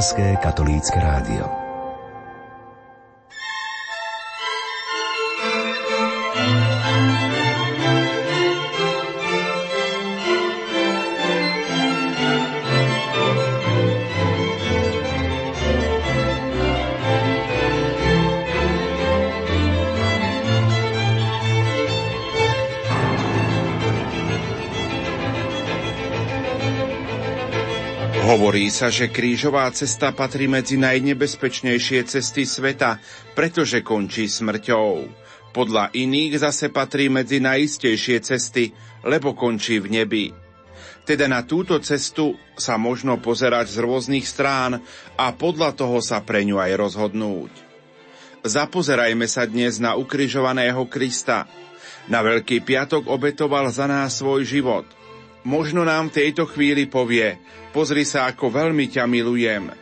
Slovenské katolícke rádio. Hovorí sa, že krížová cesta patrí medzi najnebezpečnejšie cesty sveta, pretože končí smrťou. Podľa iných zase patrí medzi najistejšie cesty, lebo končí v nebi. Teda na túto cestu sa možno pozerať z rôznych strán a podľa toho sa pre ňu aj rozhodnúť. Zapozerajme sa dnes na ukrižovaného Krista. Na Veľký piatok obetoval za nás svoj život. Možno nám v tejto chvíli povie: pozri sa, ako veľmi ťa milujem.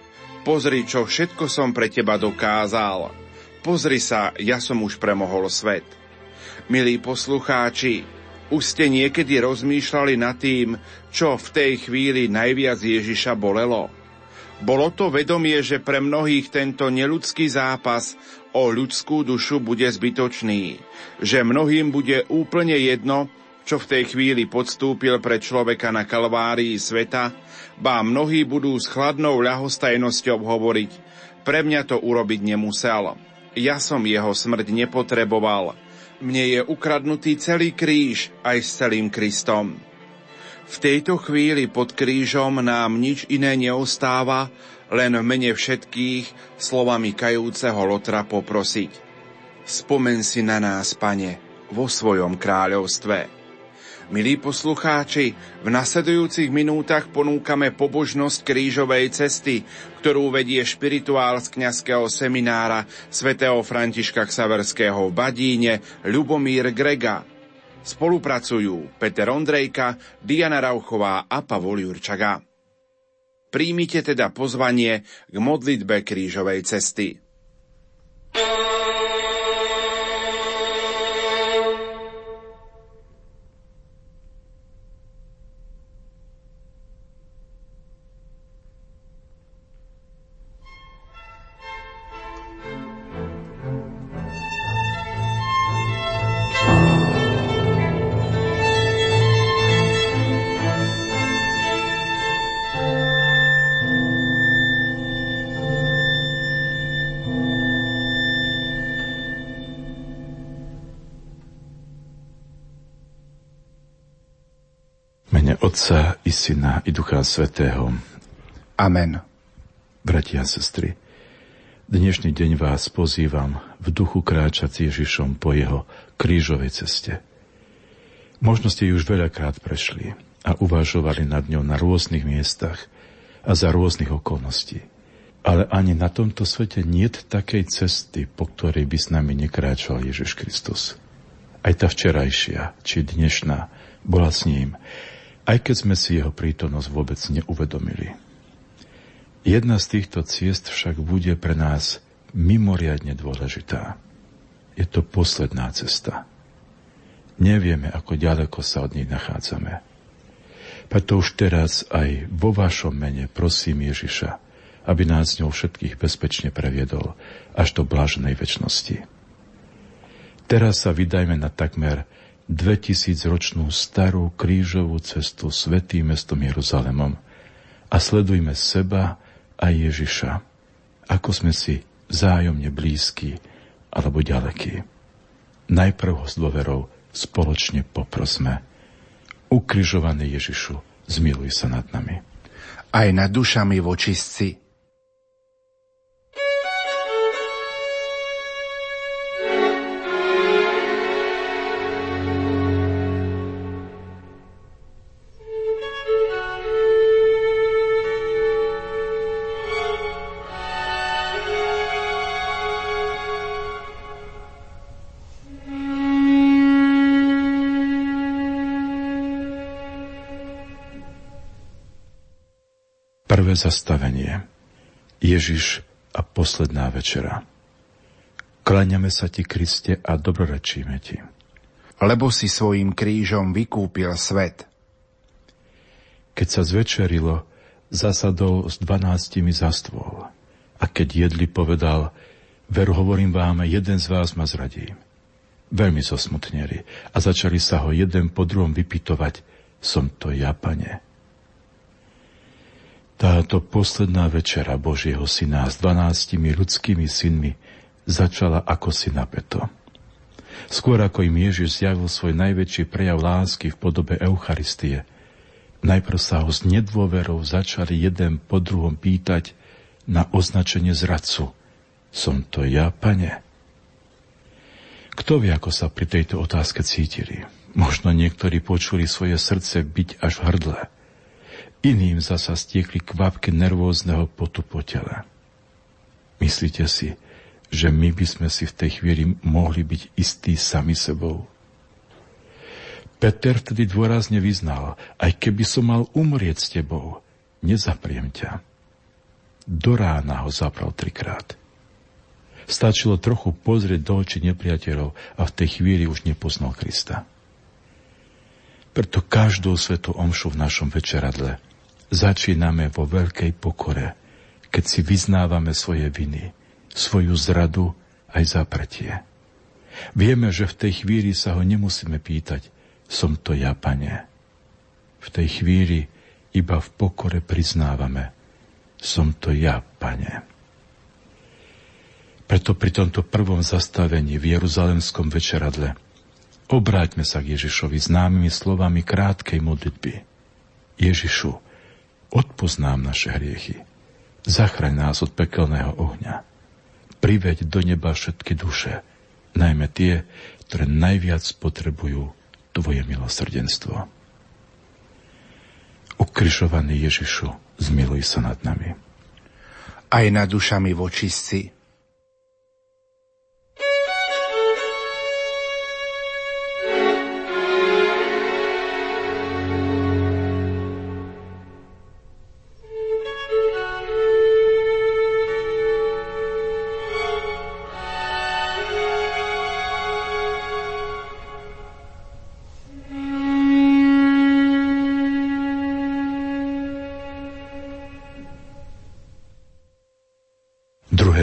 Pozri, čo všetko som pre teba dokázal. Pozri sa, ja som už premohol svet. Milí poslucháči, už ste niekedy rozmýšľali nad tým, čo v tej chvíli najviac Ježiša bolelo? Bolo to vedomie, že pre mnohých tento neľudský zápas o ľudskú dušu bude zbytočný, že mnohým bude úplne jedno, čo v tej chvíli podstúpil pre človeka na Kalvárii sveta, ba mnohí budú s chladnou ľahostajnosťou hovoriť: pre mňa to urobiť nemusel. Ja som jeho smrť nepotreboval. Mne je ukradnutý celý kríž aj s celým Kristom. V tejto chvíli pod krížom nám nič iné neostáva, len v mene všetkých slovami kajúceho Lotra poprosiť: spomen si na nás, Pane, vo svojom kráľovstve. Milí poslucháči, v nasledujúcich minútach ponúkame pobožnosť krížovej cesty, ktorú vedie špirituál z kňazského seminára Sv. Františka Xaverského v Badíne Ľubomír Grega. Spolupracujú Peter Ondrejka, Diana Rauchová a Pavol Jurčaga. Príjmite teda pozvanie k modlitbe krížovej cesty. Otca i Syna i Ducha Svätého. Amen. Bratia a sestry, dnešný deň vás pozývam v duchu kráčať s Ježišom po jeho krížovej ceste. Možno ste ju už veľakrát prešli a uvažovali nad ňou na rôznych miestach a za rôznych okolností. Ale ani na tomto svete niet takej cesty, po ktorej by s nami nekráčal Ježiš Kristus. Aj tá včerajšia, či dnešná, bola s ním, aj keď sme si jeho prítomnosť vôbec neuvedomili. Jedna z týchto ciest však bude pre nás mimoriadne dôležitá. Je to posledná cesta. Nevieme, ako ďaleko sa od nej nachádzame. Preto už teraz aj vo vašom mene prosím Ježiša, aby nás z ňou všetkých bezpečne previedol až do bláženej večnosti. Teraz sa vydajme na takmer 2000-ročnú starú krížovú cestu svätým mestom Jeruzalemom a sledujme seba a Ježiša, ako sme si vzájomne blízki alebo ďalekí. Najprv ho s dôverou spoločne poprosme: ukrižovaný Ježišu, zmiluj sa nad nami. Aj nad dušami v očistci. Prvé zastavenie. Ježiš a posledná večera. Kláňame sa ti, Kriste, a dobrorečíme ti. Lebo si svojím krížom vykúpil svet. Keď sa zvečerilo, zasadol s 12 za stôl. A keď jedli, povedal: veru hovorím vám, jeden z vás ma zradí. Veľmi zosmutneli a začali sa ho jeden po druhom vypytovať: som to ja, pane? Táto posledná večera Božieho syna s 12 ľudskými synmi začala akosi napäto. Skôr ako im Ježiš zjavil svoj najväčší prejav lásky v podobe Eucharistie, najprv sa ho s nedôverou začali jeden po druhom pýtať na označenie zradcu: som to ja, pane? Kto vie, ako sa pri tejto otázke cítili? Možno niektorí počuli svoje srdce biť až v hrdle. Iným zasa stiekli kvapky nervózneho potu po tele. Myslíte si, že my by sme si v tej chvíli mohli byť istí sami sebou? Peter vtedy dôrazne vyznal: aj keby som mal umrieť s tebou, nezapriem ťa. Do rána ho zapral 3-krát. Stačilo trochu pozrieť do očí nepriateľov a v tej chvíli už nepoznal Krista. Preto každou svätú omšu v našom večeradle začíname vo veľkej pokore, keď si vyznávame svoje viny, svoju zradu aj zapretie. Vieme, že v tej chvíli sa ho nemusíme pýtať: som to ja, pane? V tej chvíli iba v pokore priznávame: som to ja, pane. Preto pri tomto prvom zastavení v Jeruzalemskom večeradle obráťme sa k Ježišovi známymi slovami krátkej modlitby: Ježišu, odpoznám naše hriechy, zachraň nás od pekelného ohňa, priveď do neba všetky duše, najmä tie, ktoré najviac potrebujú tvoje milosrdenstvo. Ukrižovaný Ježišu, zmiluj sa nad nami. Aj nad dušami vočistci.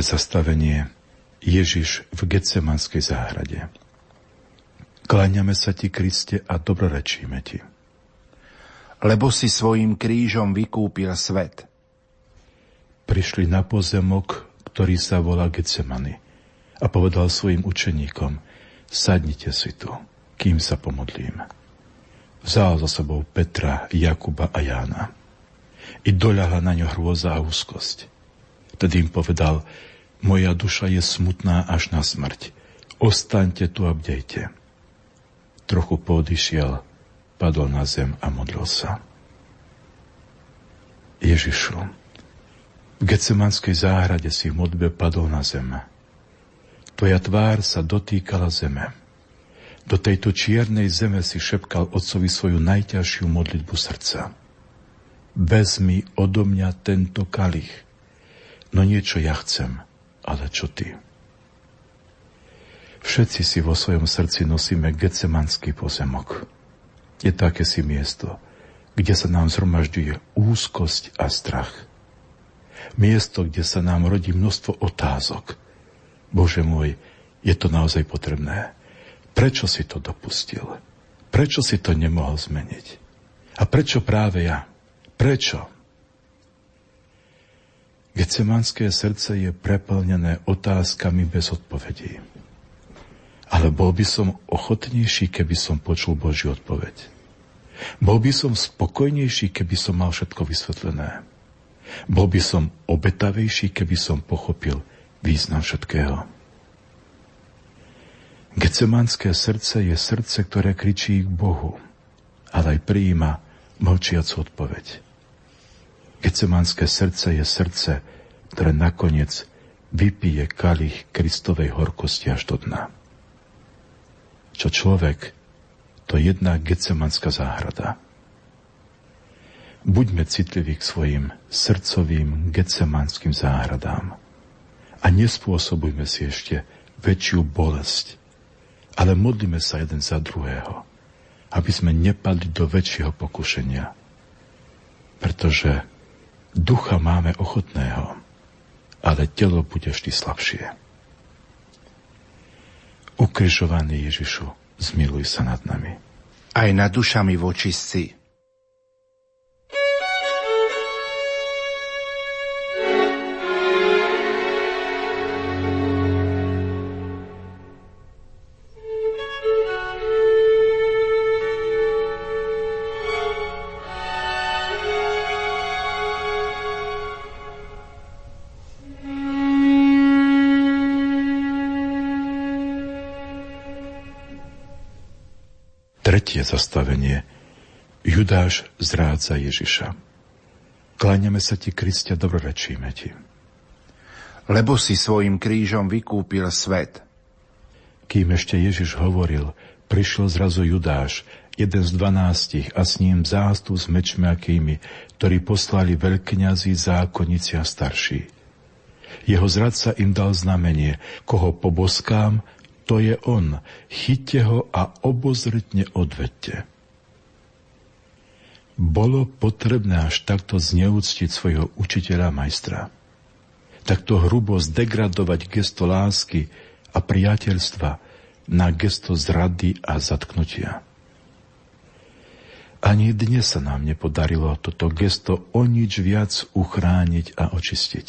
Zastavenie: Ježiš v Getsemanskej záhrade. Kláňame sa ti, Kriste, a dobrorečíme ti. Lebo si svojím krížom vykúpil svet. Prišli na pozemok, ktorý sa volá Getsemany, a povedal svojim učeníkom: sadnite si tu, kým sa pomodlím. Vzal za sebou Petra, Jakuba a Jána. I doľahla na ňo hrôza a úzkosť. Tedy im povedal: moja duša je smutná až na smrť. Ostaňte tu a bdejte. Trochu poodišiel, padol na zem a modlil sa. Ježišu, v Getsemanskej záhrade si v modlbe padol na zem. Tvoja tvár sa dotýkala zeme. Do tejto čiernej zeme si šepkal Otcovi svoju najťažšiu modlitbu srdca: vezmi odo mňa tento kalich, no niečo ja chcem, ale čo ty. Všetci si vo svojom srdci nosíme getsemanský pozemok. Je to akési miesto, kde sa nám zhromažďuje úzkosť a strach. Miesto, kde sa nám rodí množstvo otázok. Bože môj, je to naozaj potrebné? Prečo si to dopustil? Prečo si to nemohol zmeniť? A prečo práve ja? Prečo? Getsemanské srdce je preplnené otázkami bez odpovedí. Ale bol by som ochotnejší, keby som počul Božiu odpoveď. Bol by som spokojnejší, keby som mal všetko vysvetlené. Bol by som obetavejší, keby som pochopil význam všetkého. Getsemanské srdce je srdce, ktoré kričí k Bohu, ale aj prijíma mlčiacu odpoveď. Getsemanské srdce je srdce, ktoré nakoniec vypije kalich Kristovej horkosti až do dna. Čo človek, to jedna getsemanská záhrada. Buďme citliví k svojim srdcovým getsemanským záhradám a nespôsobujme si ešte väčšiu bolesť, ale modlíme sa jeden za druhého, aby sme nepadli do väčšieho pokušenia. Pretože Ducha máme ochotného, ale telo bude vždy slabšie. Ukrižovaný Ježišu, zmiluj sa nad nami. Aj nad dušami vočistí. Tretie zastavenie. Judáš zrádza Ježiša. Kláňame sa ti, Kriste, dobrorečíme ti. Lebo si svojim krížom vykúpil svet. Kým ešte Ježiš hovoril, prišiel zrazu Judáš, jeden z 12, a s ním zástup s mečmiakými, ktorí poslali veľkňazi, zákonníci a starší. Jeho zradca im dal znamenie, koho poboskám, to je on, chyťte ho a obozretne odvedte. Bolo potrebné až takto zneúctiť svojho učiteľa majstra. Takto hrubo zdegradovať gesto lásky a priateľstva na gesto zrady a zatknutia. Ani dnes sa nám nepodarilo toto gesto o nič viac uchrániť a očistiť.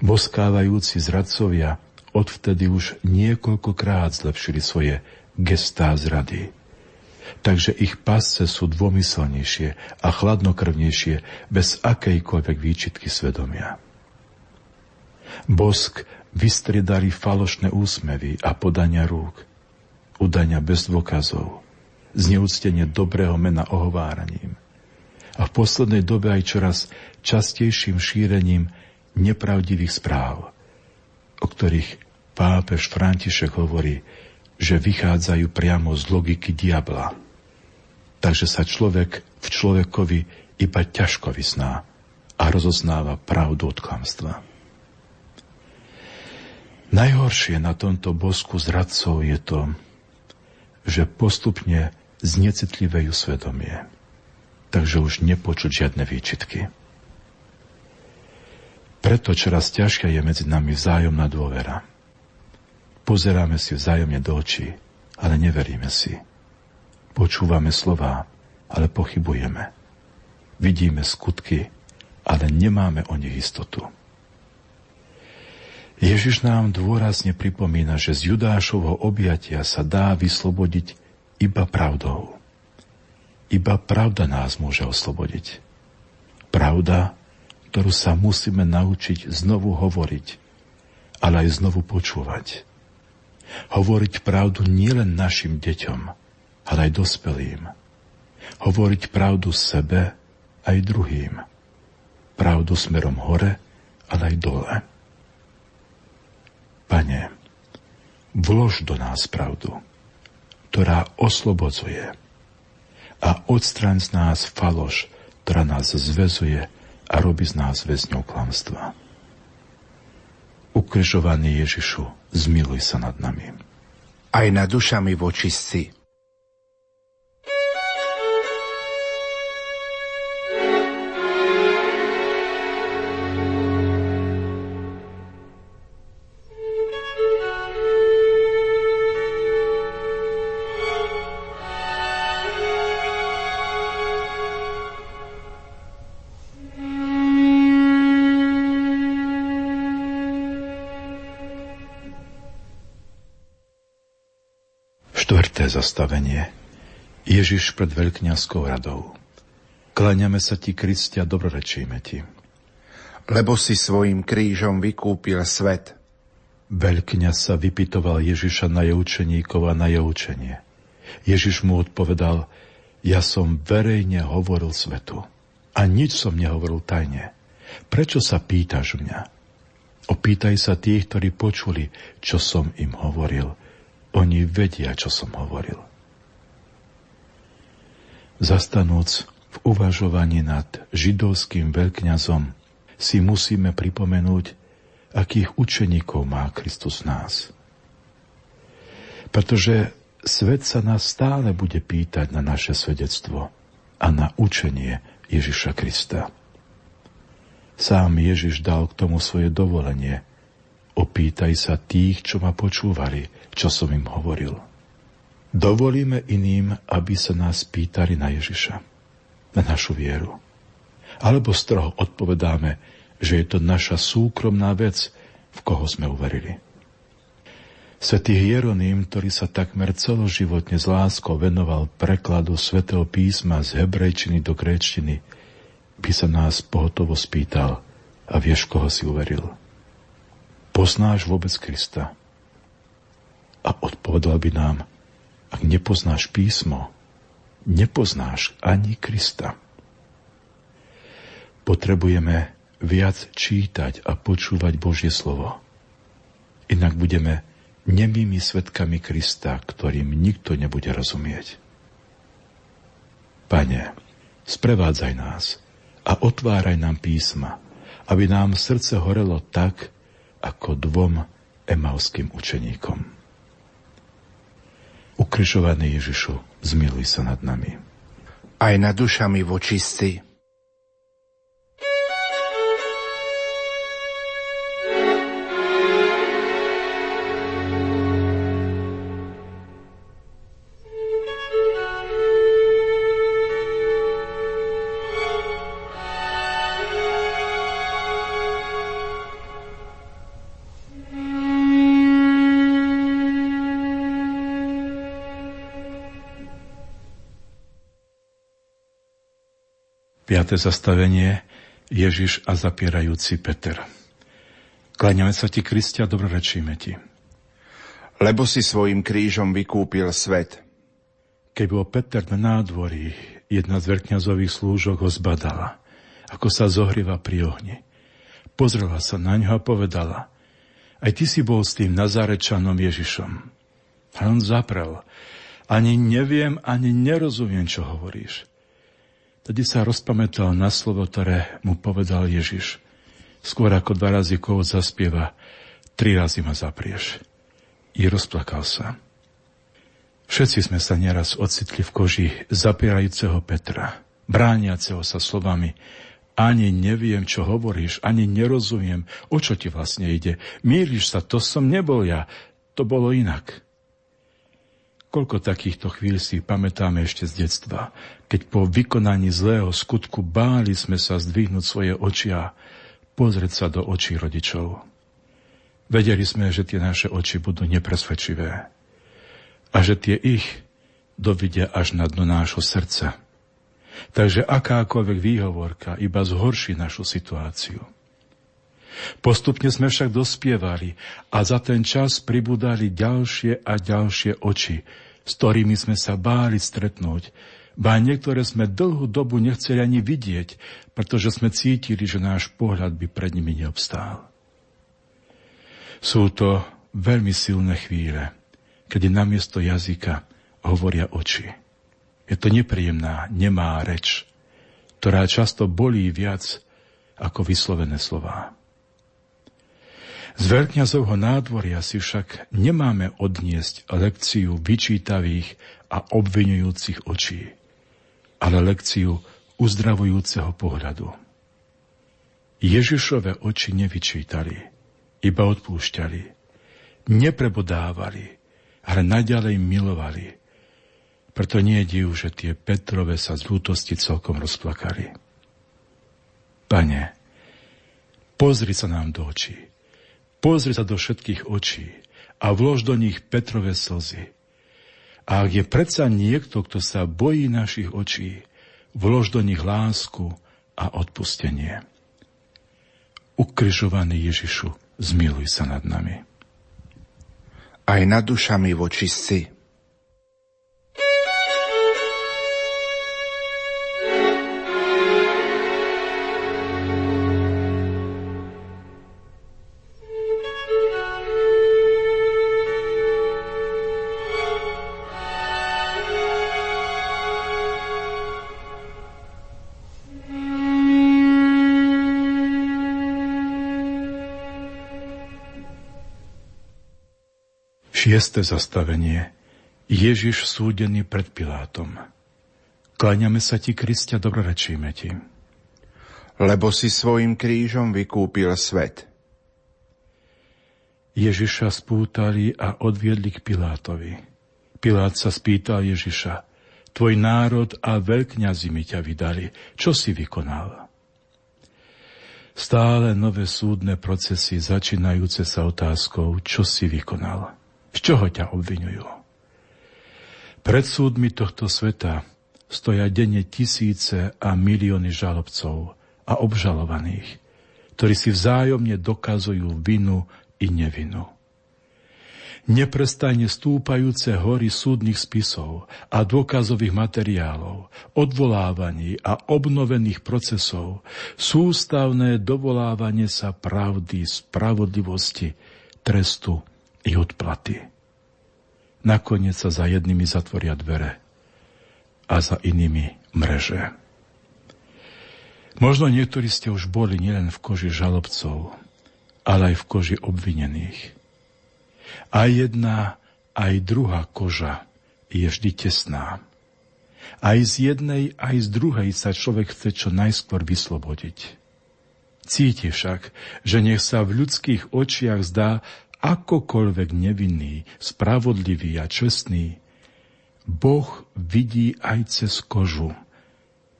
Boskávajúci zradcovia odvtedy už niekoľkokrát zlepšili svoje gestá zrady. Takže ich pasce sú dvomyselnejšie a chladnokrvnejšie bez akejkoľvek výčitky svedomia. Bosk vystriedali falošné úsmevy a podania rúk, udania bez dôkazov, zneúctenie dobrého mena ohováraním a v poslednej dobe aj čoraz častejším šírením nepravdivých správ, o ktorých pápež František hovorí, že vychádzajú priamo z logiky diabla. Takže sa človek v človekovi iba ťažko vyzná a rozoznáva pravdu od klamstva. Najhoršie na tomto bosku zradcov je to, že postupne znecitlivejú svedomie, takže už nepočuť žiadne výčitky. Preto čoraz ťažšia je medzi nami vzájomná dôvera. Pozeráme si vzájomne do očí, ale neveríme si. Počúvame slová, ale pochybujeme. Vidíme skutky, ale nemáme o nich istotu. Ježiš nám dôrazne pripomína, že z Judášovho objatia sa dá vyslobodiť iba pravdou. Iba pravda nás môže oslobodiť. Pravda, ktorú sa musíme naučiť znovu hovoriť, ale aj znovu počúvať. Hovoriť pravdu nielen našim deťom, ale aj dospelým. Hovoriť pravdu sebe aj druhým. Pravdu smerom hore, ale aj dole. Pane, vlož do nás pravdu, ktorá oslobodzuje, a odstraň z nás faloš, ktorá nás zväzuje a robí z nás väzňou klamstva. Ukrižovaný Ježišu, zmiluj sa nad nami. Aj nad dušami vočistí. Zastavenie. Ježiš pred veľkňazskou radou. Kláňame sa ti, Kriste, a dobrorečíme ti. Lebo si svojim krížom vykúpil svet. Veľkňaz sa vypytoval Ježiša na jeho učeníkov a na jeho učenie. Ježiš mu odpovedal: ja som verejne hovoril svetu a nič som nehovoril tajne. Prečo sa pýtaš mňa? Opýtaj sa tých, ktorí počuli, čo som im hovoril. Oni vedia, čo som hovoril. Zastanúc v uvažovaní nad židovským veľkňazom, si musíme pripomenúť, akých učeníkov má Kristus v nás. Pretože svet sa nás stále bude pýtať na naše svedectvo a na učenie Ježiša Krista. Sám Ježiš dal k tomu svoje dovolenie. Opýtaj sa tých, čo ma počúvali, čo som im hovoril. Dovolíme iným, aby sa nás pýtali na Ježiša, na našu vieru. Alebo stroho odpovedáme, že je to naša súkromná vec, v koho sme uverili. Svetý Hieroným, ktorý sa takmer celoživotne s láskou venoval prekladu svätého písma z hebrejčiny do gréčtiny, by sa nás pohotovo spýtal: a vieš, koho si uveril? Poznáš vôbec Krista? A odpovedal by nám: ak nepoznáš písmo, nepoznáš ani Krista. Potrebujeme viac čítať a počúvať Božie slovo. Inak budeme nemými svedkami Krista, ktorým nikto nebude rozumieť. Pane, sprevádzaj nás a otváraj nám písma, aby nám srdce horelo tak, ako dvom emauským učeníkom. Ukrižovaný Ježišu, zmiluj sa nad nami. Aj nad dušami vočistí. Piaté zastavenie, Ježiš a zapierajúci Peter. Kláňame sa ti, Kriste, a dobrorečíme ti. Lebo si svojim krížom vykúpil svet. Keď bol Peter na nádvorí, jedna z veľkňazových slúžok ho zbadala, ako sa zohrieva pri ohni. Pozrela sa na ňo a povedala: aj ty si bol s tým Nazarečanom Ježišom. A on zaprel: ani neviem, ani nerozumiem, čo hovoríš. Tedy sa rozpamätal na slovo, ktoré mu povedal Ježiš. Skôr ako 2 razy kôvod zaspieva, 3 razy ma zaprieš. I rozplakal sa. Všetci sme sa nieraz ocitli v koži zapierajúceho Petra, brániaceho sa slovami: ani neviem, čo hovoríš, ani nerozumiem, o čo ti vlastne ide. Mýliš sa, to som nebol ja, to bolo inak. Koľko takýchto chvíľ si pamätáme ešte z detstva, keď po vykonaní zlého skutku báli sme sa zdvihnúť svoje oči a pozrieť sa do očí rodičov. Vedeli sme, že tie naše oči budú nepresvedčivé a že tie ich dovidia až na dno nášho srdca. Takže akákoľvek výhovorka iba zhorší našu situáciu. Postupne sme však dospievali a za ten čas pribudali ďalšie a ďalšie oči, s ktorými sme sa báli stretnúť, ba niektoré sme dlhú dobu nechceli ani vidieť, pretože sme cítili, že náš pohľad by pred nimi neobstál. Sú to veľmi silné chvíle, kedy namiesto jazyka hovoria oči. Je to nepríjemná, nemá reč, ktorá často bolí viac ako vyslovené slová. Z veľkňazovho nádvoria si však nemáme odniesť lekciu vyčítavých a obvinujúcich očí, ale lekciu uzdravujúceho pohľadu. Ježišove oči nevyčítali, iba odpúšťali, neprebodávali, ale naďalej milovali. Preto nie je div, že tie Petrove sa z ľútosti celkom rozplakali. Pane, pozri sa nám do očí. Pozri sa do všetkých očí a vlož do nich Petrove slzy. A ak je predsa niekto, kto sa bojí našich očí, vlož do nich lásku a odpustenie. Ukrižovaný Ježišu, zmiluj sa nad nami. Aj nad dušami vočistí. Šieste zastavenie, Ježiš súdený pred Pilátom. Kláňame sa ti, Kriste, dobrorečíme ti. lebo si svojim krížom vykúpil svet. Ježiša spútali a odviedli k Pilátovi. Pilát sa spýtal Ježiša: Tvoj národ a veľkňazi mi ťa vydali. Čo si vykonal? Stále nové súdne procesy, začínajúce sa otázkou, čo si vykonal? Z čoho ťa obviňujú? Pred súdmi tohto sveta stoja denne tisíce a milióny žalobcov a obžalovaných, ktorí si vzájomne dokazujú vinu i nevinu. Neprestajne stúpajúce hory súdnych spisov a dôkazových materiálov, odvolávaní a obnovených procesov, sústavné dovolávanie sa pravdy, spravodlivosti, trestu i odplaty. Nakoniec sa za jednými zatvoria dvere a za inými mreže. Možno niektorí ste už boli nielen v koži žalobcov, ale aj v koži obvinených. Aj jedna, aj druhá koža je vždy tesná. Aj z jednej, aj z druhej sa človek chce čo najskôr vyslobodiť. Cíti však, že nech sa v ľudských očiach zdá akokoľvek nevinný, spravodlivý a čestný, Boh vidí aj cez kožu,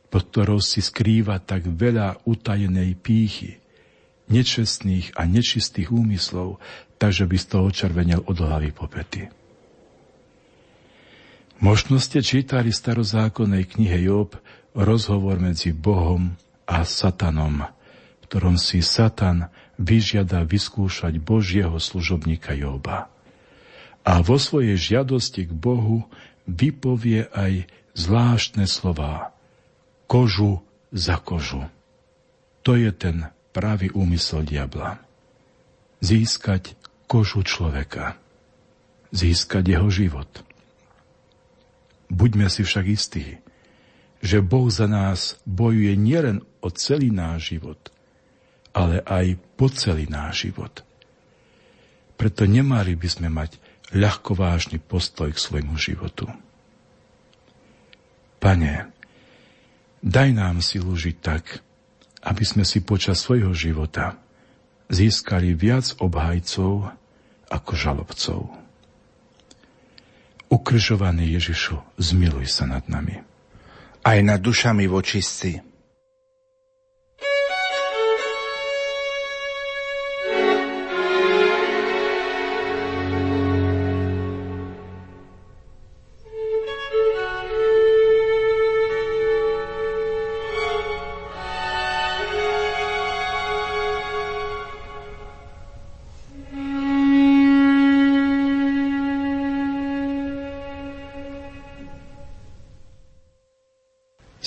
pod ktorou si skrýva tak veľa utajenej pýchy, nečestných a nečistých úmyslov, takže by z toho červenel od hlavy po pety. Možno ste čítali v starozákonnej knihe Job rozhovor medzi Bohom a Satanom, v ktorom si Satan vyžiada vyskúšať Božieho služobníka Joba. A vo svojej žiadosti k Bohu vypovie aj zvláštne slová: kožu za kožu. To je ten pravý úmysel diabla. Získať kožu človeka. Získať jeho život. Buďme si však istí, že Boh za nás bojuje nielen o celý náš život, ale aj po celý náš život. Preto nemali by sme mať ľahkovážny postoj k svojmu životu. Pane, daj nám silu žiť tak, aby sme si počas svojho života získali viac obhajcov ako žalobcov. Ukrižovaný Ježišu, zmiluj sa nad nami. Aj nad dušami vočistci.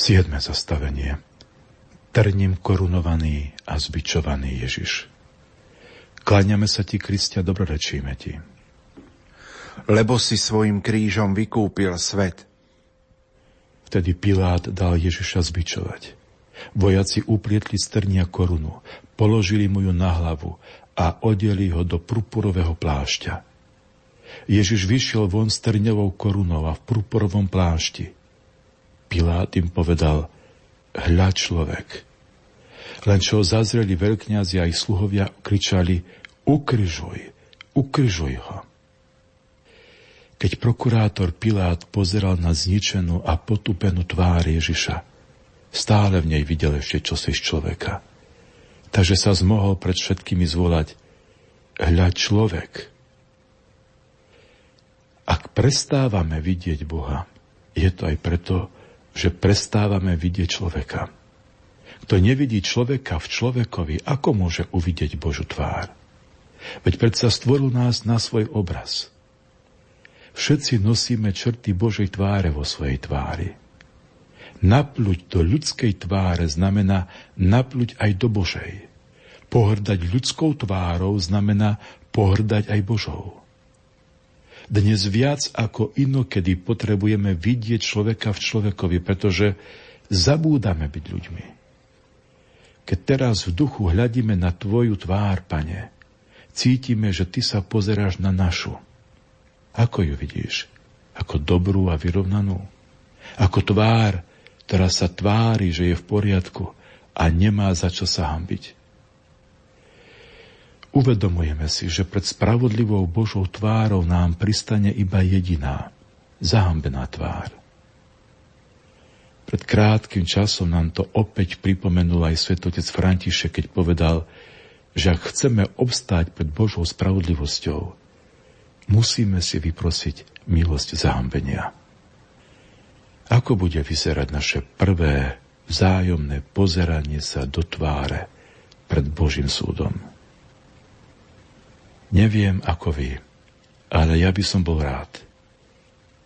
Siedme zastavenie. Trním korunovaný a zbičovaný Ježiš. Kláňame sa ti, Kristia, dobrorečíme ti. Lebo si svojim krížom vykúpil svet. Vtedy Pilát dal Ježiša zbičovať. Vojaci uplietli z trnia korunu, položili mu ju na hlavu a odeli ho do purpurového plášťa. Ježiš vyšiel von s trňovou korunou a v purpurovom plášti. Pilát im povedal: Hľa, človek. Len čo ho zazreli veľkňazi a ich sluhovia, kričali: Ukrižuj, ukrižuj ho. Keď prokurátor Pilát pozeral na zničenú a potupenú tvár Ježiša, stále v nej videl ešte čosi z človeka. Takže sa zmohol pred všetkými zvolať: Hľa, človek. Ak prestávame vidieť Boha, je to aj preto, že prestávame vidieť človeka. Kto nevidí človeka v človekovi, ako môže uvidieť Božú tvár? Veď predsa stvoril nás na svoj obraz. Všetci nosíme črty Božej tváre vo svojej tvári. Napľuť do ľudskej tváre znamená napľuť aj do Božej. Pohrdať ľudskou tvárou znamená pohrdať aj Božou. Dnes viac ako inokedy potrebujeme vidieť človeka v človekovi, pretože zabúdame byť ľuďmi. Keď teraz v duchu hľadíme na tvoju tvár, Pane, cítime, že ty sa pozeráš na našu. Ako ju vidíš? Ako dobrú a vyrovnanú? Ako tvár, ktorá sa tvári, že je v poriadku, a a nemá za čo sa hanbiť. Uvedomujeme si, že pred spravodlivou Božou tvárou nám pristane iba jediná, zahanbená tvár. Pred krátkym časom nám to opäť pripomenul aj svätý otec František, keď povedal, že ak chceme obstáť pred Božou spravodlivosťou, musíme si vyprosiť milosť zahanbenia. Ako bude vyzerať naše prvé vzájomné pozeranie sa do tváre pred Božím súdom? Neviem ako vy, ale ja by som bol rád,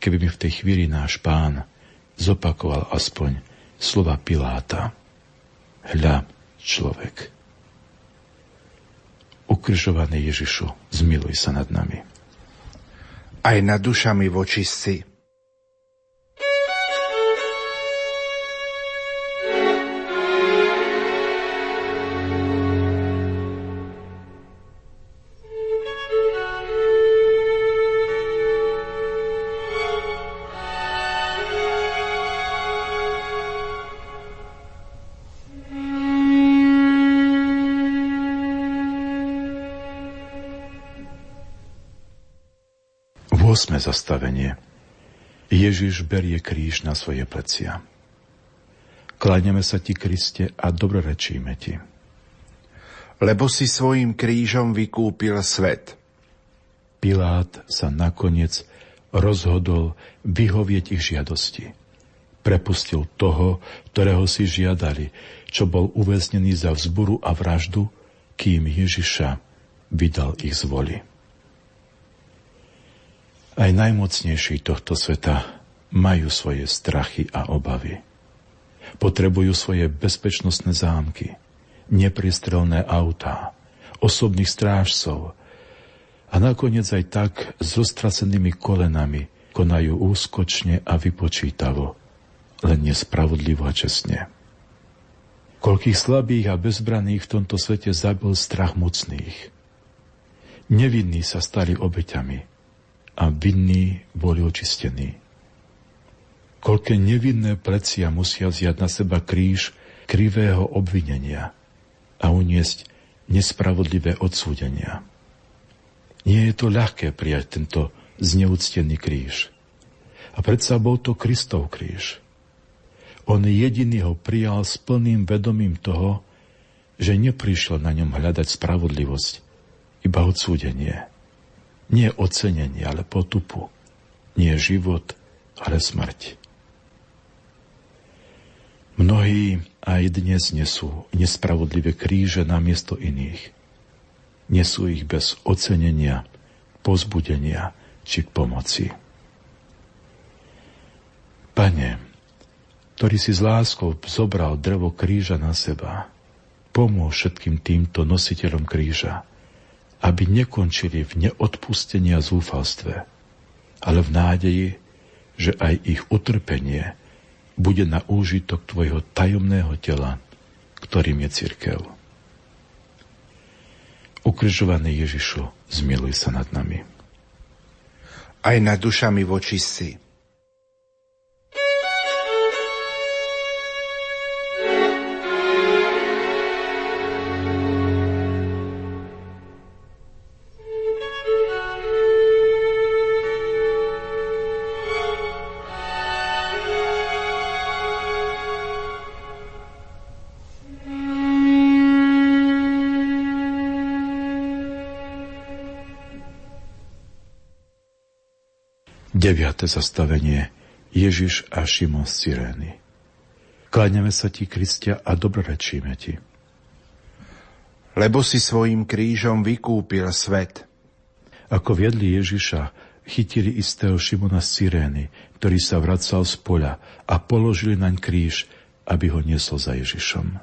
keby mi v tej chvíli náš Pán zopakoval aspoň slova Piláta. Hľa, človek. Ukrižovaný Ježišu, zmiluj sa nad nami. Aj nad dušami vočistci. Osme zastavenie. Ježiš berie kríž na svoje plecia. Kláňame sa ti, Kriste, a dobrorečíme ti. Lebo si svojím krížom vykúpil svet. Pilát sa nakoniec rozhodol vyhovieť ich žiadosti. Prepustil toho, ktorého si žiadali, čo bol uväznený za vzburu a vraždu, kým Ježiša vydal ich z voli. Aj najmocnejší tohto sveta majú svoje strachy a obavy. Potrebujú svoje bezpečnostné zámky, nepriestrelné autá, osobných strážcov a nakoniec aj tak s roztrasenými kolenami konajú úskočne a vypočítavo, len nespravodlivo a čestne. Koľkých slabých a bezbraných v tomto svete zabil strach mocných. Nevinní sa stali obeťami a vinní boli očistení. Koľké nevinné plecia musia vziať na seba kríž krivého obvinenia a uniesť nespravodlivé odsúdenia. Nie je to ľahké prijať tento zneúctený kríž. A predsa bol to Kristov kríž. On jediný ho prijal s plným vedomím toho, že neprišiel na ňom hľadať spravodlivosť, iba odsúdenie. Nie ocenenie, ale potupu. Nie život, ale smrť. Mnohí aj dnes nesú nespravodlivé kríže namiesto iných. Nesú ich bez ocenenia, povzbudenia či pomoci. Pane, ktorý si s láskou zobral drevo kríža na seba, pomôž všetkým týmto nositeľom kríža, aby nekončili v neodpustení a zúfalstve, ale v nádeji, že aj ich utrpenie bude na úžitok tvojho tajomného tela, ktorým je cirkev. Ukrižovaný Ježišu, zmiluj sa nad nami. Aj nad dušami vočistci. Deviate zastavenie. Ježiš a Šimon z Cyrény. Kláňame sa ti, Kriste, a dobrorečíme ti. Lebo si svojím krížom vykúpil svet. Ako viedli Ježiša, chytili istého Šimona z Cyrény, ktorý sa vracal z poľa, a položili naň kríž, aby ho niesol za Ježišom.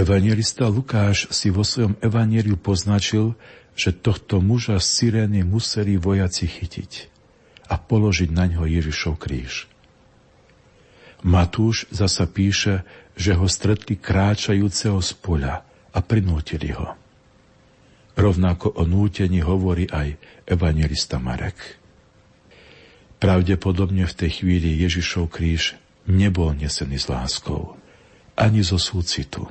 Evanjelista Lukáš si vo svojom evanjeliu poznačil, že tohto muža z Cyrény museli vojaci chytiť a položiť na ňo Ježišov kríž. Matúš zasa píše, že ho stretli kráčajúceho z poľa a prinútili ho. Rovnako o nútení hovorí aj evanjelista Marek. Pravdepodobne v tej chvíli Ježišov kríž nebol nesený s láskou, ani zo súcitu.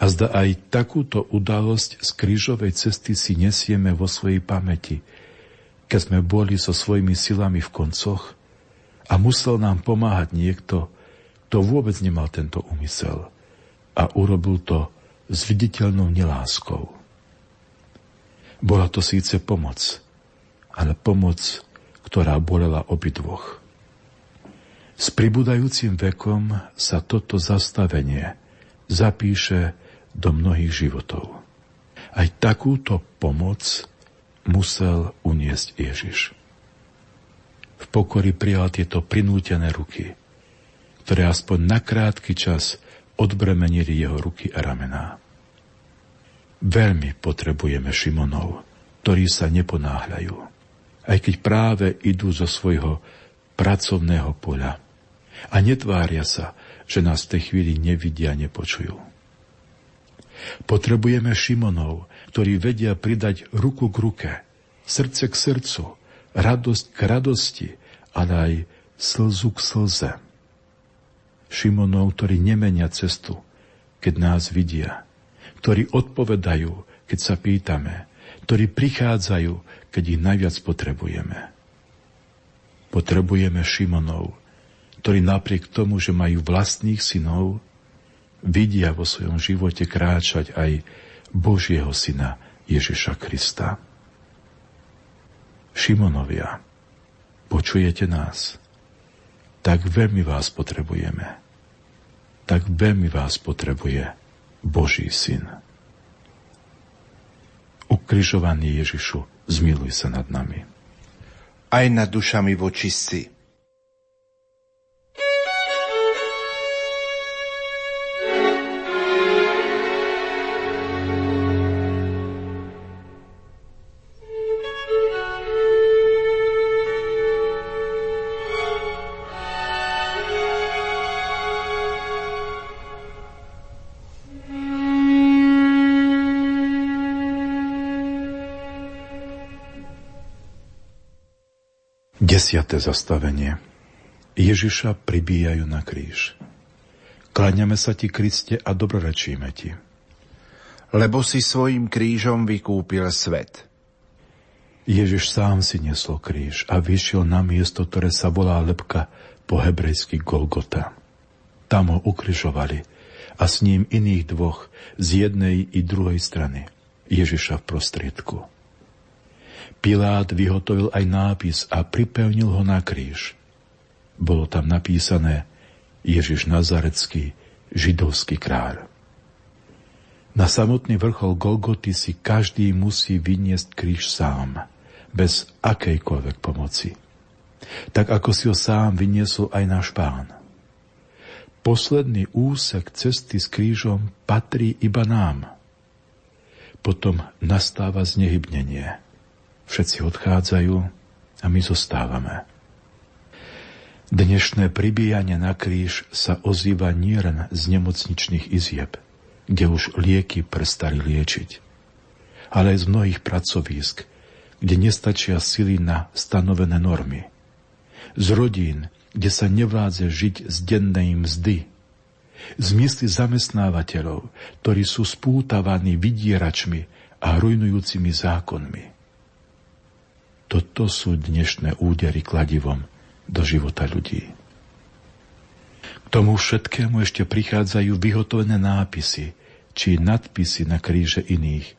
A zda aj takúto udalosť z krížovej cesty si nesieme vo svojej pamäti, keď sme boli so svojimi silami v koncoch a musel nám pomáhať niekto, kto vôbec nemal tento úmysel a urobil to s viditeľnou neláskou. Bola to síce pomoc, ale pomoc, ktorá bolela obidvoch. S pribúdajúcim vekom sa toto zastavenie zapíše do mnohých životov. Aj takúto pomoc musel uniesť Ježiš. V pokore prijal tieto prinútené ruky, ktoré aspoň na krátky čas odbremenili jeho ruky a ramená. Veľmi potrebujeme Šimonov, ktorí sa neponáhľajú, aj keď práve idú zo svojho pracovného poľa a netvária sa, že nás v tej chvíli nevidia, nepočujú. Potrebujeme Šimonov, ktorí vedia pridať ruku k ruke, srdce k srdcu, radosť k radosti, ale aj slzu k slze. Šimonov, ktorí nemenia cestu, keď nás vidia, ktorí odpovedajú, keď sa pýtame, ktorí prichádzajú, keď ich najviac potrebujeme. Potrebujeme Šimonov, ktorí napriek tomu, že majú vlastných synov, vidia vo svojom živote kráčať aj Božieho syna Ježiša Krista. Šimonovia, počujete nás? Tak veľmi vás potrebujeme. Tak veľmi vás potrebuje Boží syn. Ukrižovaný Ježišu, zmiluj sa nad nami. Aj nad dušami vočistí. Desiate zastavenie. Ježiša pribíjajú na kríž. Kláňame sa ti, Kriste, a dobrorečíme ti. Lebo si svojím krížom vykúpil svet. Ježiš sám si nesol kríž a vyšiel na miesto, ktoré sa volá lebka, po hebrejsky Golgota. Tam ho ukrižovali a s ním iných dvoch z jednej i druhej strany. Ježiša v prostriedku. Pilát vyhotovil aj nápis a pripevnil ho na kríž. Bolo tam napísané Ježiš Nazarecký, židovský kráľ. Na samotný vrchol Golgoty si každý musí vyniesť kríž sám, bez akejkoľvek pomoci. Tak ako si ho sám vyniesol aj náš Pán. Posledný úsek cesty s krížom patrí iba nám. Potom nastáva znehybnenie. Všetci odchádzajú a my zostávame. Dnešné pribíjanie na kríž sa ozýva nielen z nemocničných izieb, kde už lieky prestali liečiť, ale aj z mnohých pracovísk, kde nestačia sily na stanovené normy. Z rodín, kde sa nevládze žiť z dennej mzdy. Z mysli zamestnávateľov, ktorí sú spútavaní vydieračmi a rujnujúcimi zákonmi. Toto sú dnešné údery kladivom do života ľudí. K tomu všetkému ešte prichádzajú vyhotovené nápisy či nadpisy na kríže iných,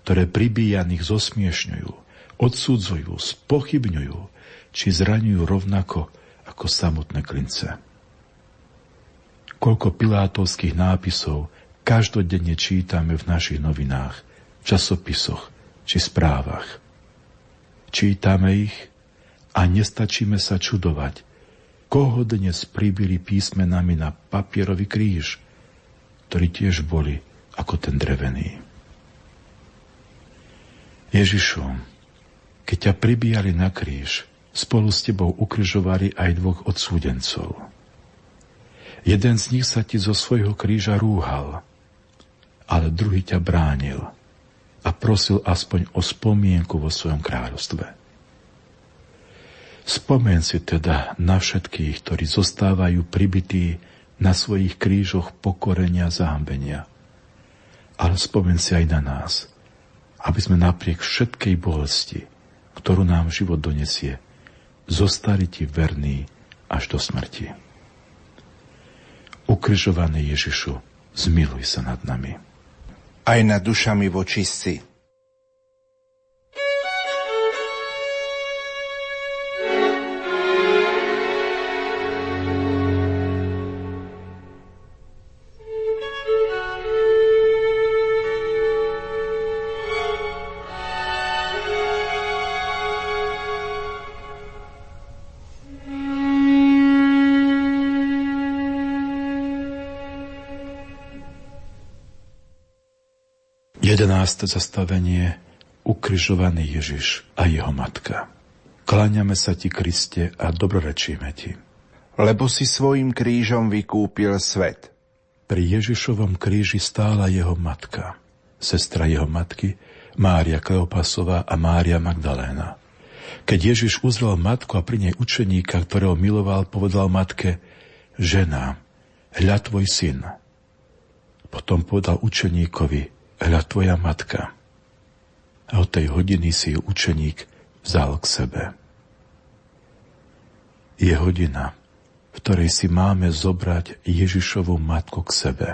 ktoré pribíjaných zosmiešňujú, odsudzujú, spochybňujú či zraňujú rovnako ako samotné klince. Koľko pilátovských nápisov každodenne čítame v našich novinách, časopisoch či správach. Čítame ich a nestačíme sa čudovať, koho dnes pribili písmenami na papierový kríž, ktorí tiež boli ako ten drevený. Ježišu, keď ťa pribíjali na kríž, spolu s tebou ukrižovali aj dvoch odsúdencov. Jeden z nich sa ti zo svojho kríža rúhal, ale druhý ťa bránil a prosil aspoň o spomienku vo svojom kráľovstve. Spomen si teda na všetkých, ktorí zostávajú pribití na svojich krížoch pokorenia, zahambenia. Ale spomen si aj na nás, aby sme napriek všetkej bolesti, ktorú nám život donesie, zostali ti verní až do smrti. Ukrižovaný Ježišu, zmiluj sa nad nami. Aj nad dušami vočistí. Jedenáste zastavenie, ukrižovaný Ježiš a jeho matka. Kláňame sa ti, Kriste, a dobrorečíme ti. Lebo si svojim krížom vykúpil svet. Pri Ježišovom kríži stála jeho matka, sestra jeho matky, Mária Kleopasová a Mária Magdaléna. Keď Ježiš uzrel matku a pri nej učeníka, ktorého miloval, povedal matke: Žena, hľa tvoj syn. Potom povedal učeníkovi: Hľa tvoja matka. A od tej hodiny si ju učeník vzal k sebe. Je hodina, v ktorej si máme zobrať Ježišovu matku k sebe.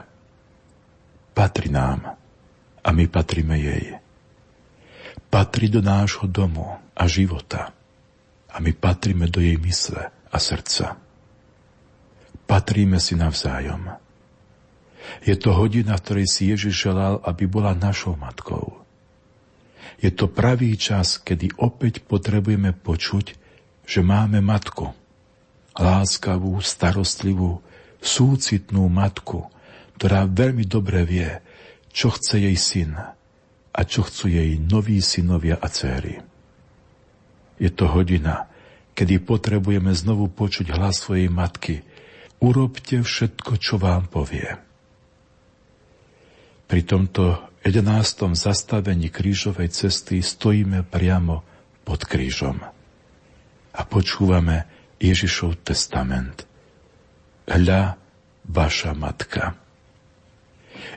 Patrí nám a my patríme jej. Patrí do nášho domu a života a my patríme do jej mysle a srdca. Patríme si navzájom. Je to hodina, v ktorej si Ježiš želal, aby bola našou matkou. Je to pravý čas, kedy opäť potrebujeme počuť, že máme matku. Láskavú, starostlivú, súcitnú matku, ktorá veľmi dobre vie, čo chce jej syn a čo chcú jej noví synovia a dcéry. Je to hodina, kedy potrebujeme znovu počuť hlas svojej matky. Urobte všetko, čo vám povie. Pri tomto 11. zastavení krížovej cesty stojíme priamo pod krížom a počúvame Ježišov testament. Hľa, vaša matka.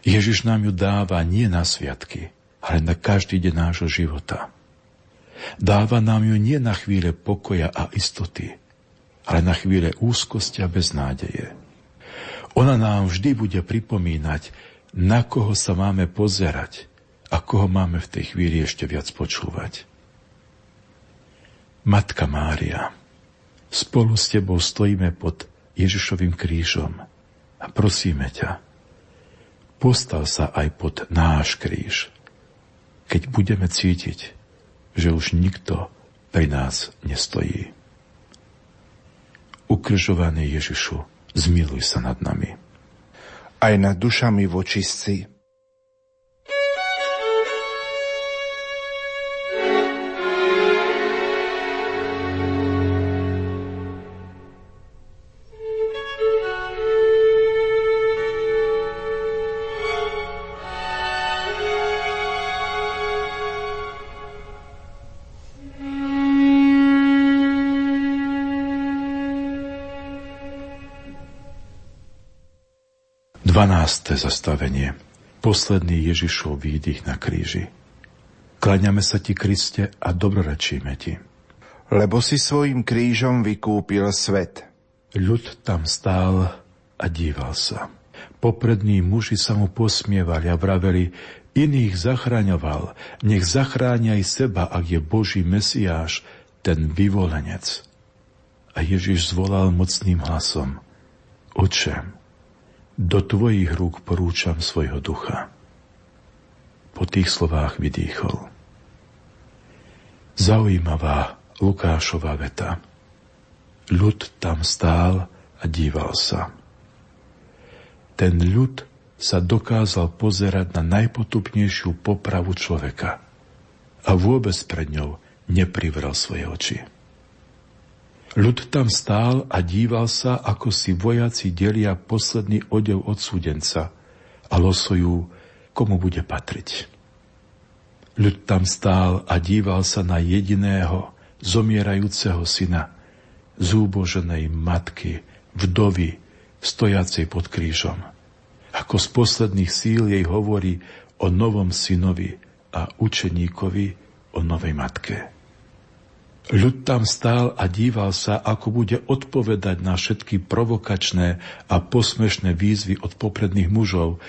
Ježiš nám ju dáva nie na sviatky, ale na každý deň nášho života. Dáva nám ju nie na chvíle pokoja a istoty, ale na chvíle úzkosti a beznádeje. Ona nám vždy bude pripomínať, na koho sa máme pozerať a koho máme v tej chvíli ešte viac počúvať. Matka Mária, spolu s tebou stojíme pod Ježišovým krížom a prosíme ťa, postav sa aj pod náš kríž, keď budeme cítiť, že už nikto pri nás nestojí. Ukrižovaný Ježišu, zmiluj sa nad nami. Aj nad dušami vočistí. Dvanáste zastavenie. Posledný Ježišov výdych na kríži. Kláňame sa ti, Kriste, a dobrorečíme ti. Lebo si svojim krížom vykúpil svet. Ľud tam stál a díval sa. Poprední muži sa mu posmievali a vraveli: Iných zachraňoval, nech zachráňa aj seba, ak je Boží Mesiáš, ten vyvolenec. A Ježiš zvolal mocným hlasom: Oče, do tvojich rúk porúčam svojho ducha. Po tých slovách vydýchol. Zaujímavá Lukášova veta. Ľud tam stál a díval sa. Ten ľud sa dokázal pozerať na najpotupnejšiu popravu človeka a vôbec pred ňou neprivral svoje oči. Ľud tam stál a díval sa, ako si vojaci delia posledný odev odsúdenca a losujú, komu bude patriť. Ľud tam stál a díval sa na jediného zomierajúceho syna, zúboženej matky, vdovy, stojacej pod krížom. Ako z posledných síl jej hovorí o novom synovi a učeníkovi o novej matke. Ľud tam stál a díval sa, ako bude odpovedať na všetky provokačné a posmešné výzvy od popredných mužov.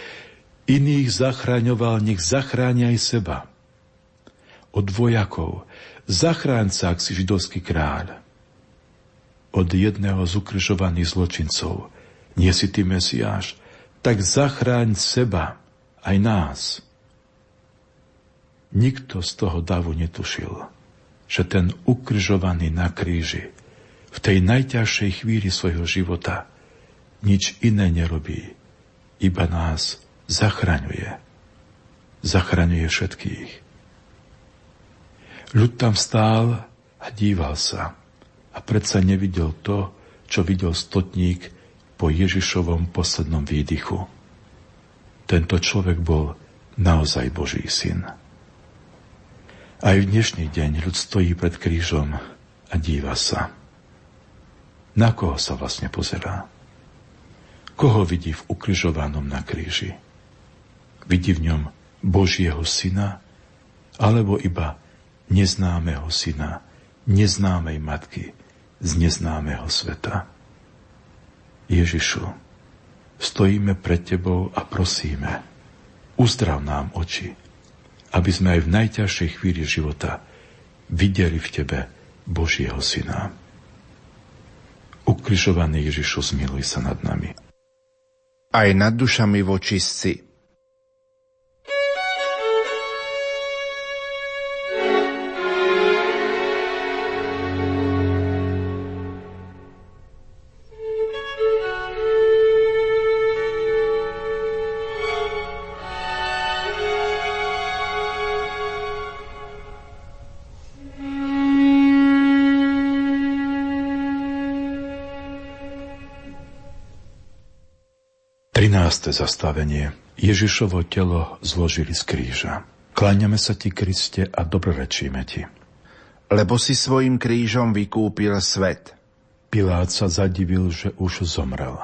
Iných zachraňoval, nech zachráňa aj seba. Od vojakov, zachráň sa, ak si židovský kráľ. Od jedného z ukrižovaných zločincov, nie si ty Mesiáš, tak zachráň seba, aj nás. Nikto z toho davu netušil, že ten ukrižovaný na kríži, v tej najťažšej chvíli svojho života, nič iné nerobí, iba nás zachraňuje. Zachraňuje všetkých. Ľud tam stál a díval sa. A predsa nevidel to, čo videl stotník po Ježišovom poslednom výdychu. Tento človek bol naozaj Boží syn. Aj v dnešný deň ľud stojí pred krížom a díva sa. Na koho sa vlastne pozerá? Koho vidí v ukrižovanom na kríži? Vidí v ňom Božieho syna, alebo iba neznámeho syna, neznámej matky, z neznámeho sveta? Ježišu, stojíme pred Tebou a prosíme, uzdrav nám oči, aby sme aj v najťažšej chvíli života videli v Tebe Božieho Syna. Ukrižovaný Ježišu, zmiluj sa nad nami. Aj nad dušami vočistci. Jasné zastavenie. Ježišovo telo zložili z kríža. Kláňame sa Ti, Kriste, a dobrorečíme Ti. Lebo si svojim krížom vykúpil svet. Pilát sa zadivil, že už zomrel.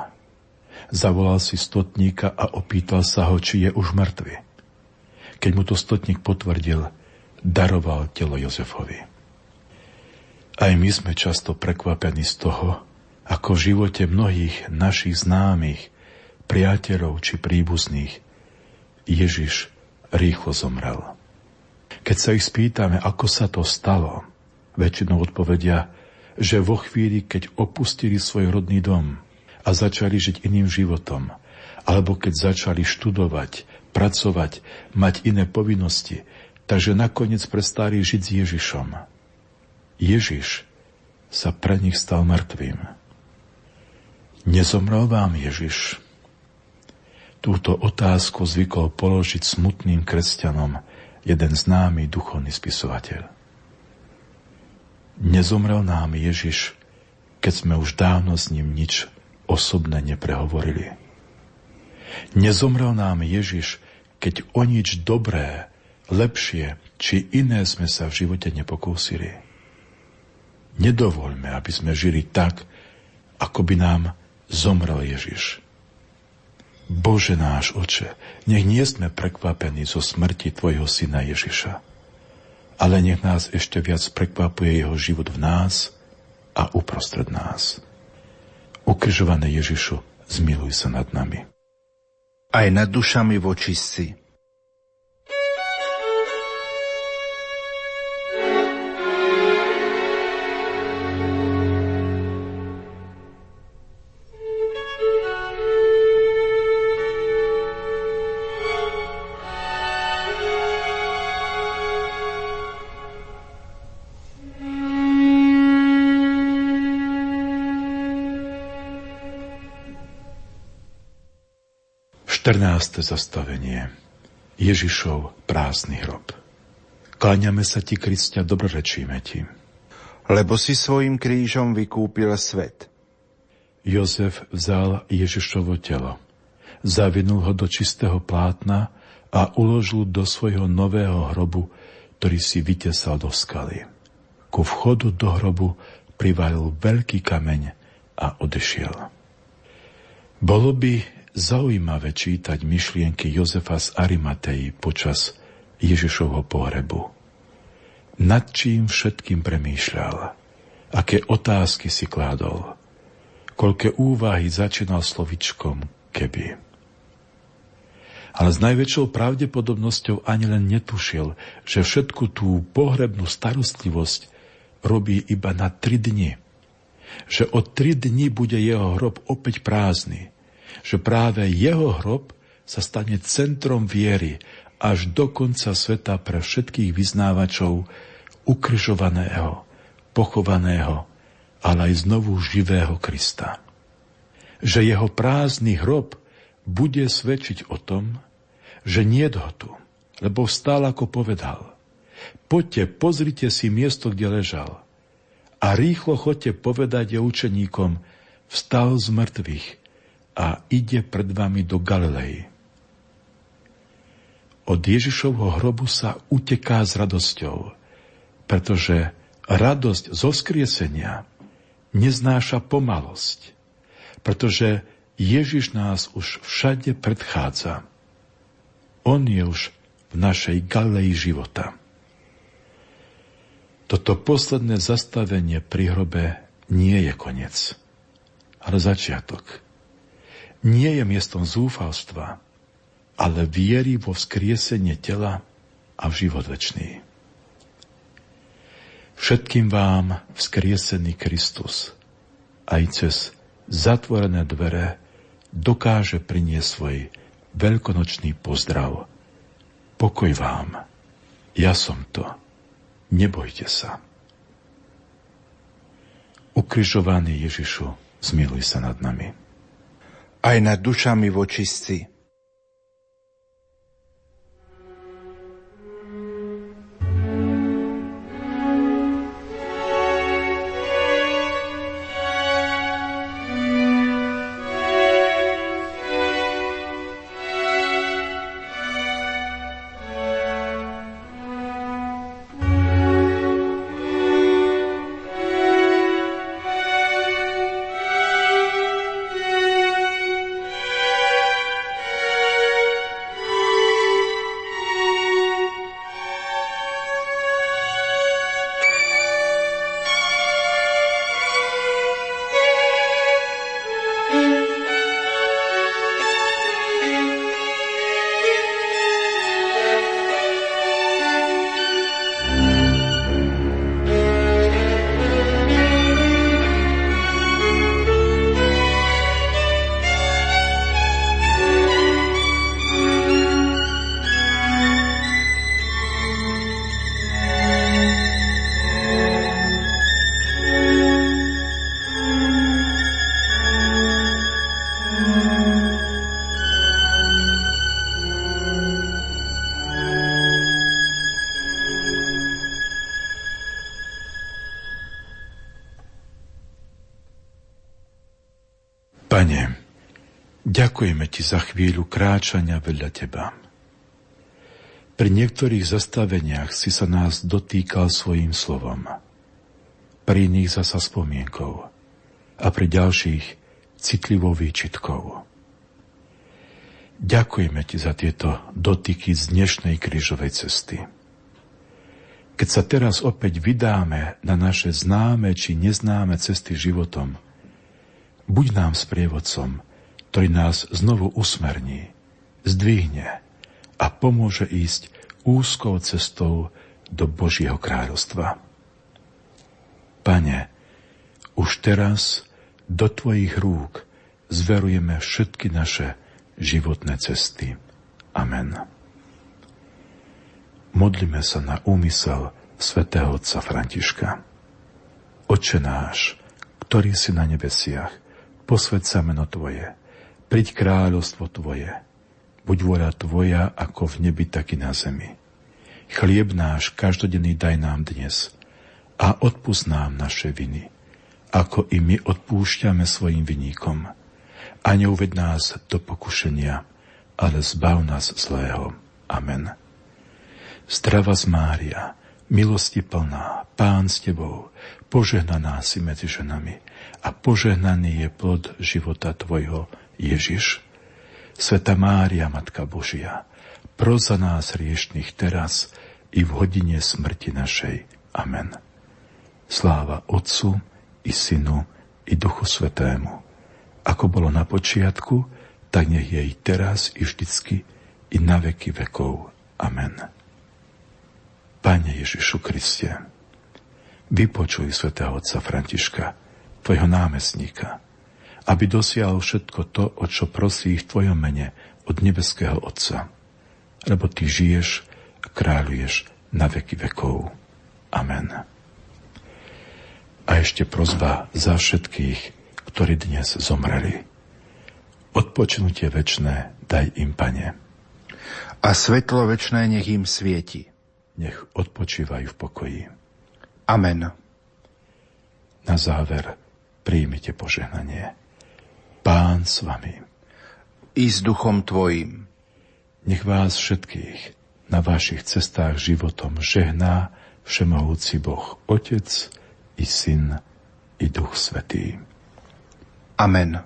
Zavolal si stotníka a opýtal sa ho, či je už mŕtvy. Keď mu to stotník potvrdil, daroval telo Jozefovi. Aj my sme často prekvapení z toho, ako v živote mnohých našich známych, priateľov či príbuzných, Ježiš rýchlo zomrel. Keď sa ich spýtame, ako sa to stalo, väčšinou odpovedia, že vo chvíli, keď opustili svoj rodný dom a začali žiť iným životom, alebo keď začali študovať, pracovať, mať iné povinnosti, takže nakoniec prestali žiť s Ježišom. Ježiš sa pre nich stal mŕtvým. Nezomrel vám Ježiš? Túto otázku zvykol položiť smutným kresťanom jeden známy duchovný spisovateľ. Nezomrel nám Ježiš, keď sme už dávno s ním nič osobné neprehovorili. Nezomrel nám Ježiš, keď o nič dobré, lepšie či iné sme sa v živote nepokúsili. Nedovoľme, aby sme žili tak, ako by nám zomrel Ježiš. Bože náš Oče, nech nie sme prekvapení zo smrti Tvojho Syna Ježiša, ale nech nás ešte viac prekvapuje Jeho život v nás a uprostred nás. Ukrižované Ježišu, zmiluj sa nad nami. Aj nad dušami vočistci. Trnáste zastavenie. Ježišov prázdny hrob. Kláňame sa Ti, Kriste, dobrorečíme Ti. Lebo si svojim krížom vykúpil svet. Jozef vzal Ježišovo telo, zavinul ho do čistého plátna a uložil do svojho nového hrobu, ktorý si vytesal do skaly. Ku vchodu do hrobu privalil veľký kameň a odešiel. Bolo by zaujímavé čítať myšlienky Jozefa z Arimateji počas Ježišovho pohrebu. Nad čím všetkým premýšľal, aké otázky si kládol, koľké úvahy začínal slovičkom keby. Ale s najväčšou pravdepodobnosťou ani len netušil, že všetku tú pohrebnú starostlivosť robí iba na 3 dni. Že o 3 dni bude jeho hrob opäť prázdny. Že práve jeho hrob sa stane centrom viery až do konca sveta pre všetkých vyznávačov ukrižovaného, pochovaného, ale aj znovu živého Krista. Že jeho prázdny hrob bude svedčiť o tom, že niet ho tu, lebo vstal, ako povedal. Poďte, pozrite si miesto, kde ležal. A rýchlo chodte povedať učeníkom, vstal z mŕtvych a ide pred vami do Galilei. Od Ježišovho hrobu sa uteká s radosťou, pretože radosť zo vzkriesenia neznáša pomalosť, pretože Ježiš nás už všade predchádza. On je už v našej Galilei života. Toto posledné zastavenie pri hrobe nie je koniec, ale začiatok. Nie je miestom zúfalstva, ale viery vo vzkriesenie tela a v život večný. Všetkým vám vzkriesený Kristus aj cez zatvorené dvere dokáže priniesť svoj veľkonočný pozdrav. Pokoj vám, ja som to, nebojte sa. Ukrižovaný Ježišu, zmiluj sa nad nami. Aj nad dušami vočistí. Pane, ďakujeme Ti za chvíľu kráčania vedľa Teba. Pri niektorých zastaveniach si sa nás dotýkal svojím slovom, pri iných zasa spomienkou a pri ďalších citlivou výčitkou. Ďakujeme Ti za tieto dotyky z dnešnej krížovej cesty. Keď sa teraz opäť vydáme na naše známe či neznáme cesty životom, buď nám sprievodcom, ktorý nás znovu usmerní, zdvihne a pomôže ísť úzkou cestou do Božieho kráľovstva. Pane, už teraz do Tvojich rúk zverujeme všetky naše životné cesty. Amen. Modlíme sa na úmysel svätého otca Františka. Otče náš, ktorý si na nebesiach, posväť sa meno Tvoje, príď kráľovstvo Tvoje, buď vôľa Tvoja ako v nebi, tak i na zemi. Chlieb náš každodenný daj nám dnes a odpusť nám naše viny, ako i my odpúšťame svojim viníkom. A neuveď nás do pokušenia, ale zbav nás zlého. Amen. Zdravas Mária, milosti plná, Pán s Tebou, požehnaná si medzi ženami a požehnaný je plod života Tvojho, Ježiš, Sveta Mária, Matka Božia, pros za nás hriešnych teraz i v hodine smrti našej. Amen. Sláva Otcu i Synu i Duchu Svätému, ako bolo na počiatku, tak nech je i teraz i vždycky i na veky vekov. Amen. Pane Ježišu Kriste, vypočuj svätého otca Františka, tvojho námestníka, aby dosiahol všetko to, o čo prosí v tvojom mene od nebeského Otca, lebo ty žiješ a kráľuješ na veky vekov. Amen. A ešte prosba za všetkých, ktorí dnes zomreli. Odpočinutie večné daj im, Pane. A svetlo večné nech im svieti. Nech odpočívajú v pokoji. Amen. Na záver prijmite požehnanie. Pán s vami. I s duchom tvojim. Nech vás všetkých na vašich cestách životom žehná všemohúci Boh, Otec i Syn i Duch Svätý. Amen.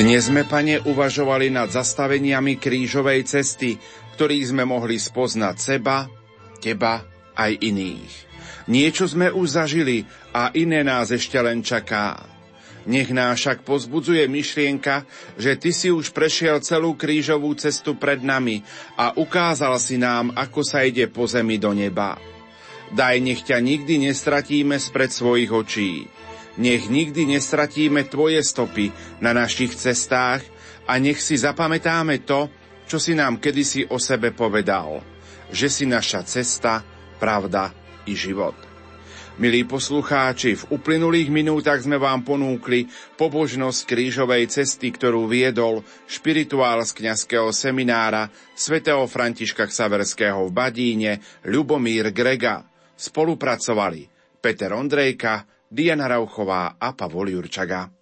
Dnes sme, Pane, uvažovali nad zastaveniami krížovej cesty, ktorých sme mohli spoznať seba, teba aj iných. Niečo sme už zažili a iné nás ešte len čaká. Nech nás však pozbudzuje myšlienka, že ty si už prešiel celú krížovú cestu pred nami a ukázal si nám, ako sa ide po zemi do neba. Daj, nech ťa nikdy nestratíme spred svojich očí. Nech nikdy nestratíme tvoje stopy na našich cestách a nech si zapamätáme to, čo si nám kedysi o sebe povedal, že si naša cesta, pravda i život. Milí poslucháči, v uplynulých minútach sme vám ponúkli pobožnosť krížovej cesty, ktorú viedol špirituál z kňazského seminára svätého Františka Xaverského v Badíne Ľubomír Grega. Spolupracovali Peter Ondrejka, Diana Rauchová a Pavol Jurčaga.